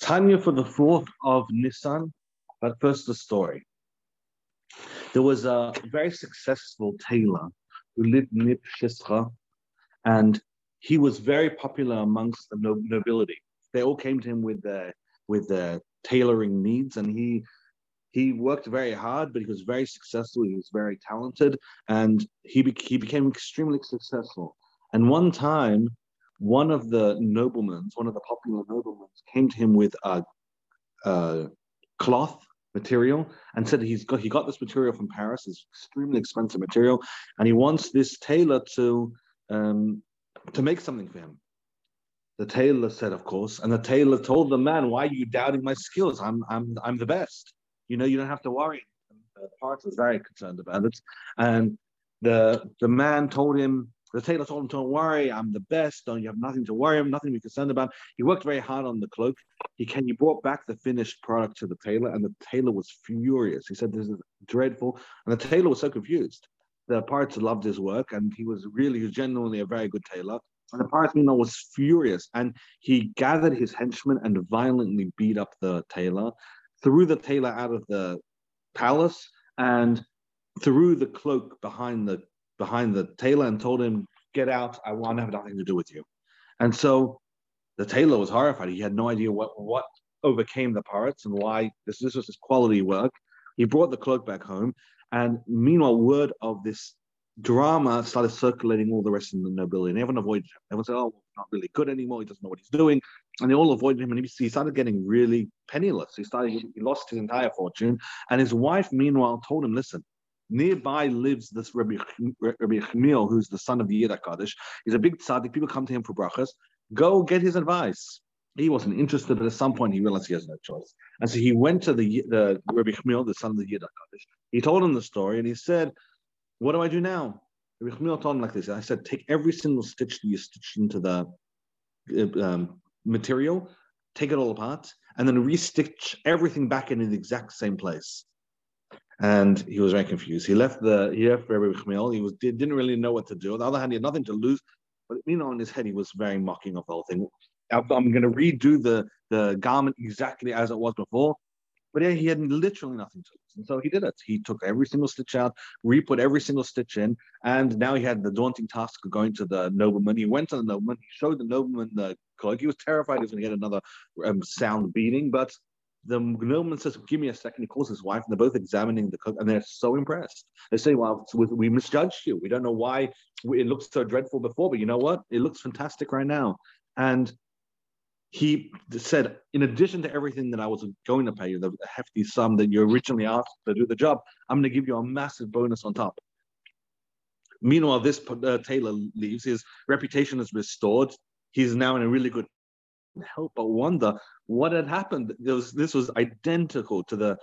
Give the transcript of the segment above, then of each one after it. Tanya for the 4th of Nissan, but first the story. There was a very successful tailor who lived near Pshischa, and he was very popular amongst the nobility. They all came to him with their tailoring needs, and he worked very hard, but he was very successful. He was very talented, and he became extremely successful. And one time, one of the popular noblemen, came to him with a cloth material and said he got this material from Paris. It's extremely expensive material, and he wants this tailor to make something for him. The tailor said, of course, and the tailor told the man, "Why are you doubting my skills? I'm the best. You know, you don't have to worry." Paris was very concerned about it, and the tailor told him, "Don't worry, I'm the best. You have nothing to worry him, nothing to be concerned about." He worked very hard on the cloak. He brought back the finished product to the tailor, and the tailor was furious. He said, "This is dreadful," and the tailor was so confused. The Paris loved his work, and he was genuinely a very good tailor. And the Paris was furious, and he gathered his henchmen and violently beat up the tailor, threw the tailor out of the palace, and threw the cloak behind the tailor and told him, "Get out, I want to have nothing to do with you." And so the tailor was horrified. He had no idea what overcame the pirates and why this was his quality work. He brought the cloak back home, and meanwhile, word of this drama started circulating all the rest of the nobility, and everyone avoided him. Everyone said, "Oh, he's not really good anymore, he doesn't know what he's doing," and they all avoided him, and he started getting really penniless. He lost his entire fortune, and his wife, meanwhile, told him, "Listen, nearby lives this Rabbi Yerachmiel, who's the son of the Yid Hakodosh. He's a big tzaddik. People come to him for brachas. Go get his advice." He wasn't interested, but at some point he realized he has no choice. And so he went to the Rabbi Yerachmiel, the son of the Yid Hakodosh. He told him the story, and he said, "What do I do now?" Rabbi Yerachmiel told him like this. I said, "Take every single stitch that you stitched into the material, take it all apart, and then restitch everything back in the exact same place." And he was very confused. He left Rabbi Yerachmiel. He didn't really know what to do. On the other hand, he had nothing to lose. But in his head, he was very mocking of the whole thing. I'm going to redo the garment exactly as it was before. But yeah, he had literally nothing to lose. And so he did it. He took every single stitch out, re-put every single stitch in. And now he had the daunting task of going to the nobleman. He went to the nobleman. He showed the nobleman the cloak. He was terrified he was going to get another sound beating. But the nobleman says, "Give me a second." He calls his wife, and they're both examining the cook, and they're so impressed. They say, "Well, we misjudged you. We don't know why it looks so dreadful before, but you know what? It looks fantastic right now." And he said, "In addition to everything that I was going to pay you, the hefty sum that you originally asked to do the job, I'm going to give you a massive bonus on top." Meanwhile, this tailor leaves. His reputation is restored. He's now in a really good help but wonder what had happened. This was identical to the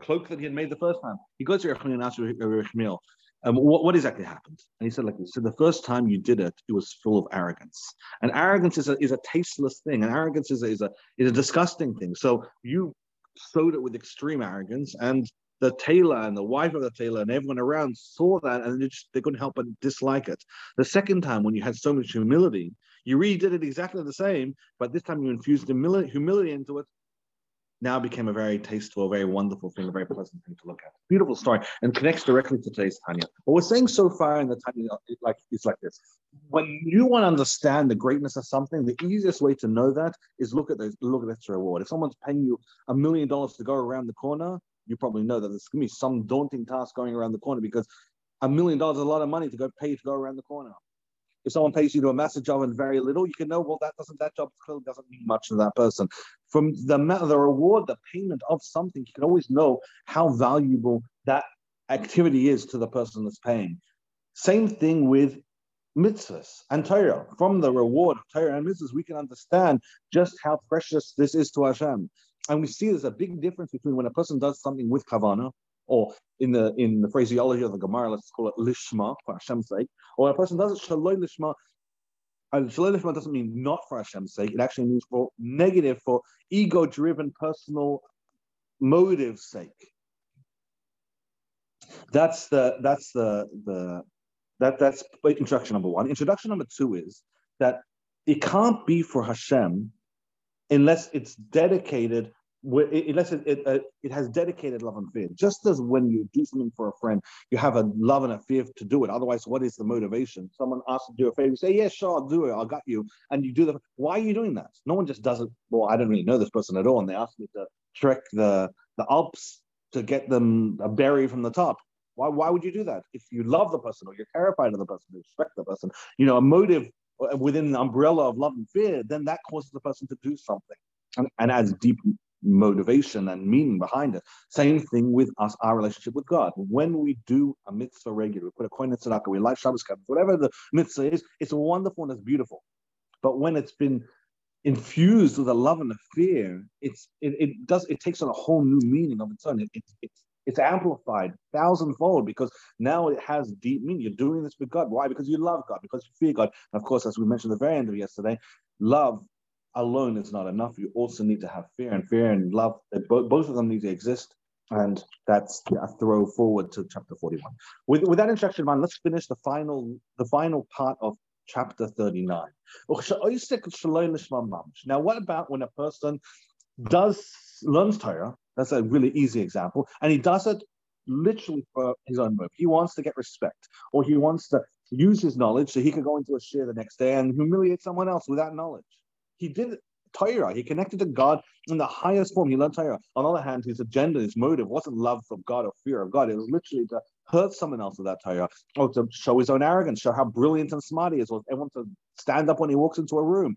cloak that he had made the first time. He goes to Yerachmiel and asks Yerachmiel, what exactly happened? And he said, like this: "So the first time you did it, it was full of arrogance. And arrogance is a tasteless thing, and arrogance is a disgusting thing. So you sowed it with extreme arrogance, and the tailor and the wife of the tailor and everyone around saw that, and they couldn't help but dislike it. The second time, when you had so much humility, you redid it exactly the same, but this time you infused humility into it. Now it became a very tasteful, very wonderful thing, a very pleasant thing to look at." Beautiful story, and connects directly to today's Tanya. What we're saying so far in the Tanya is like this: when you want to understand the greatness of something, the easiest way to know that is look at this reward. If someone's paying you $1 million to go around the corner, you probably know that there's going to be some daunting task going around the corner, because $1 million is a lot of money to go pay to go around the corner. If someone pays you to a massive job and very little, you can know, well, that job clearly doesn't mean much to that person. From the reward, the payment of something, you can always know how valuable that activity is to the person that's paying. Same thing with mitzvahs and Torah. From the reward of Torah and mitzvahs, we can understand just how precious this is to Hashem. And we see there's a big difference between when a person does something with kavanah, or in the phraseology of the Gemara, let's call it lishma, for Hashem's sake, or a person does it shaloi lishma. And shaloi lishma doesn't mean not for Hashem's sake. It actually means for negative, for ego-driven, personal motive's sake. That's introduction number 1. Introduction number 2 is that it can't be for Hashem unless it's dedicated, unless it has dedicated love and fear. Just as when you do something for a friend, you have a love and a fear to do it. Otherwise, what is the motivation? Someone asks to do a favor, you say, yeah, sure, I'll do it, I'll gut you. And you do that. Why are you doing that? No one just does it. Well, I don't really know this person at all. And they asked me to trek the Alps to get them a berry from the top. Why would you do that? If you love the person, or you're terrified of the person, you respect the person, you know, a motive within the umbrella of love and fear, then that causes the person to do something and adds deep motivation and meaning behind it. Same thing with us, our relationship with God. When we do a mitzvah regularly, we put a coin in tzedakah, we light Shabbos candles, whatever the mitzvah is, it's wonderful and it's beautiful. But when it's been infused with a love and a fear, it takes on a whole new meaning of its own. It's amplified thousandfold, because now it has deep meaning. You're doing this with God. Why? Because you love God, because you fear God. And of course, as we mentioned at the very end of yesterday, love alone is not enough. You also need to have fear, and fear and love, both of them need to exist. And that's a throw forward to chapter 41. With that introduction in mind, let's finish the final part of chapter 39. Now, what about when a person learns Torah? That's a really easy example. And he does it literally for his own motive. He wants to get respect, or he wants to use his knowledge so he could go into a shir the next day and humiliate someone else without knowledge. He did Torah. He connected to God in the highest form. He learned Torah. On the other hand, his agenda, his motive wasn't love from God or fear of God. It was literally to hurt someone else with that Torah, or to show his own arrogance, show how brilliant and smart he is, or everyone to stand up when he walks into a room.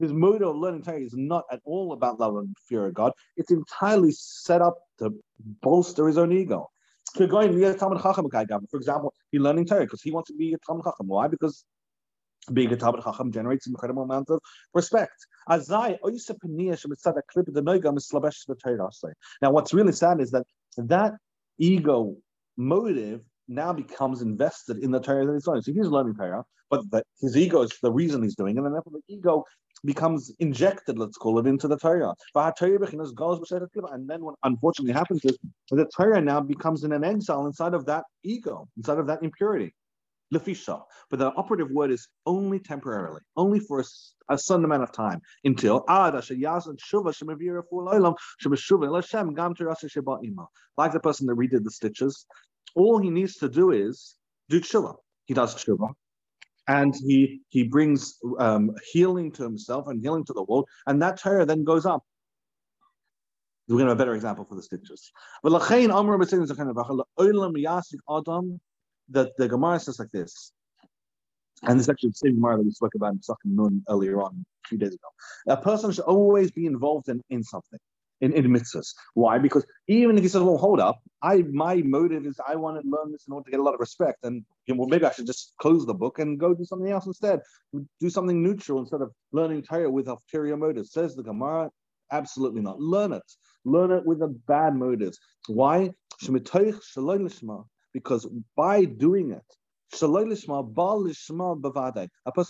His motive of learning Torah is not at all about love and fear of God. It's entirely set up to bolster his own ego. For example, he's learning Torah because he wants to be a Talmid Chacham. Why? Because being a Talmid Chacham generates incredible amount of respect. Now, what's really sad is that ego motive now becomes invested in the Torah that he's learning. So he's learning Torah, but his ego is the reason he's doing it, and therefore the ego becomes injected, let's call it, into the Torah. And then what unfortunately happens is the Torah now becomes in an exile inside of that ego, inside of that impurity. Lefisha. But the operative word is only temporarily, only for a certain amount of time, until like the person that redid the stitches, all he needs to do is do tshuva. He does tshuva, and he brings healing to himself and healing to the world, and that Torah then goes up. We're going to have a better example for the stitches. The Gemara says like this, and this is actually the same Gemara that we spoke about in Sotah Nun earlier on, a few days ago. A person should always be involved in something, in mitzvahs. Why? Because even if he says, well, hold up, my motive is I want to learn this in order to get a lot of respect, and well, maybe I should just close the book and go do something else instead. Do something neutral instead of learning Torah with ulterior motives. Says the Gemara, absolutely not. Learn it. Learn it with a bad motive. Why? Because by doing it, a person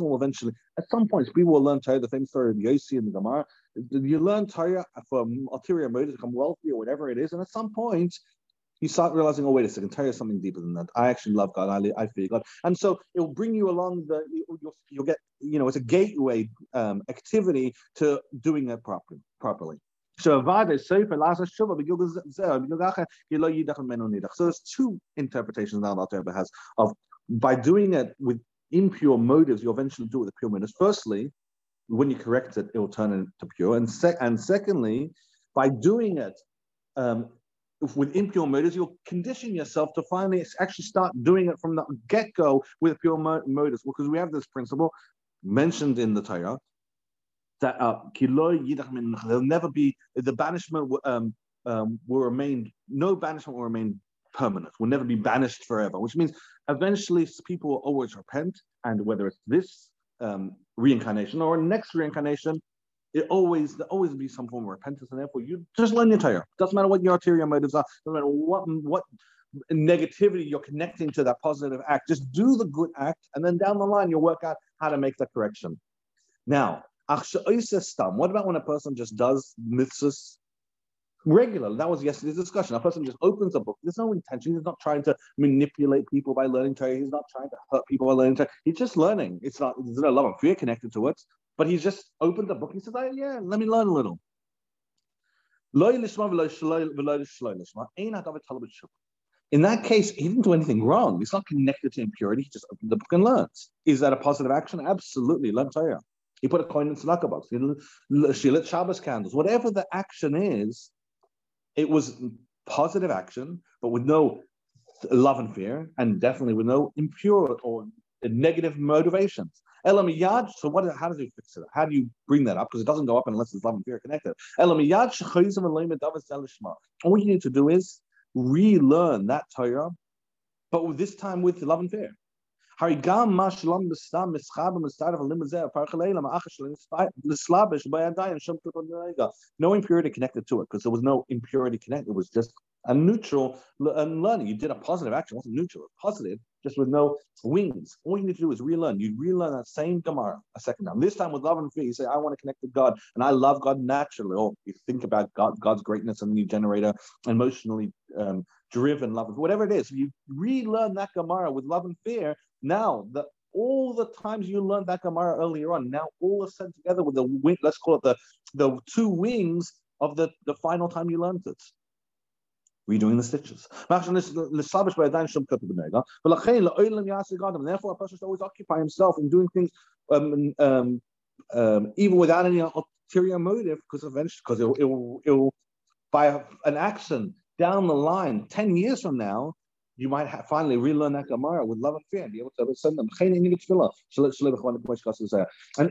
will eventually, at some point, people will learn Torah, the famous story of Yosef and the Gemara. You learn Torah for ulterior motives, become wealthy or whatever it is, and at some point, you start realizing, oh, wait a second, Torah is something deeper than that. I actually love God, I fear God. And so it will bring you along, you'll get, you know, it's a gateway activity to doing it properly. So there's two interpretations now that Alter Rebbe has of by doing it with impure motives, you eventually do it with pure motives. Firstly, when you correct it, it will turn into pure. And secondly, by doing it with impure motives, you'll condition yourself to finally actually start doing it from the get-go with pure motives. Because we have this principle mentioned in the Torah, that there'll never be the banishment will remain. No banishment will remain permanent. Will never be banished forever. Which means eventually people will always repent, and whether it's this reincarnation or next reincarnation, there'll always be some form of repentance, and therefore you just learn your Torah. Doesn't matter what your ulterior motives are. Doesn't matter what negativity you're connecting to that positive act. Just do the good act, and then down the line you'll work out how to make the correction. Now, what about when a person just does mitzvahs regularly? That was yesterday's discussion. A person just opens a book. There's no intention. He's not trying to manipulate people by learning Torah. He's not trying to hurt people by learning Torah. He's just learning. There's no love and fear connected to it. But he's just opened the book. He says, yeah, let me learn a little. In that case, he didn't do anything wrong. He's not connected to impurity. He just opened the book and learns. Is that a positive action? Absolutely. Learn Torah. He put a coin in the tzedakah box. She lit Shabbos candles. Whatever the action is, it was positive action, but with no love and fear, and definitely with no impure or negative motivations. Elamiyad. So what? How does he fix it? How do you bring that up? Because it doesn't go up unless there's love and fear connected. Elamiyad. All you need to do is relearn that Torah, but this time with love and fear. No impurity connected to it, because there was no impurity connected. It was just a neutral learning. You did a positive action. It wasn't neutral. It was positive, just with no wings. All you need to do is relearn. You relearn that same Gemara a second time. This time with love and fear. You say, I want to connect to God, and I love God naturally. Or you think about God's greatness, and you generate an emotionally driven love, whatever it is. You relearn that Gemara with love and fear. Now, all the times you learned that Gemara earlier on, now all are sent together with the wing, let's call it the two wings of the final time you learned it. Redoing the stitches. Therefore, a person should always occupy himself in doing things even without any ulterior motive, because eventually, because it will, by an action down the line, 10 years from now, you might finally relearn that Gemara with love and fear and be able to send them. And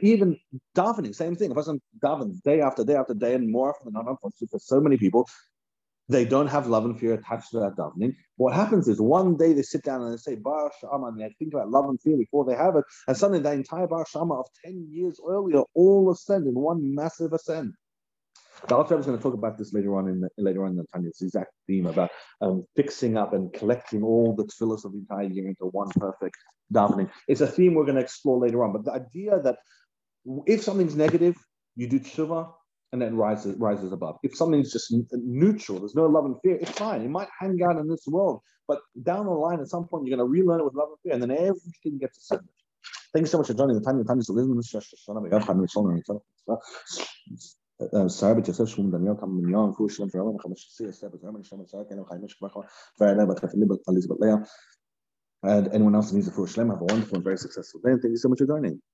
even davening, same thing. A person davens day after day, and more often than not, unfortunately, for so many people, they don't have love and fear attached to that davening. What happens is one day they sit down and they say, Bar HaShama, and they think about love and fear before they have it, and suddenly that entire Bar HaShama of 10 years earlier all ascend in one massive ascent. The Alter Rebbe is going to talk about this later on in the Tanya. It's the exact theme about fixing up and collecting all the tefillos of the entire year into one perfect davening. It's a theme we're going to explore later on. But the idea that if something's negative, you do tshuva and then rises above. If something's just neutral, there's no love and fear, it's fine. It might hang out in this world, but down the line at some point you're going to relearn it with love and fear, and then everything gets ascended. Thank you so much for joining the Tanya. صعب تفسش من دنيا كم مليون فوش لم تعلم خمسة سير سبعة ثمانية شمس ساعة كانوا خايمش بخوا فعلا بتخلي بالقليز بالليا and anyone else needs a full shlem. Have a wonderful and very successful day. Thank you so much for joining.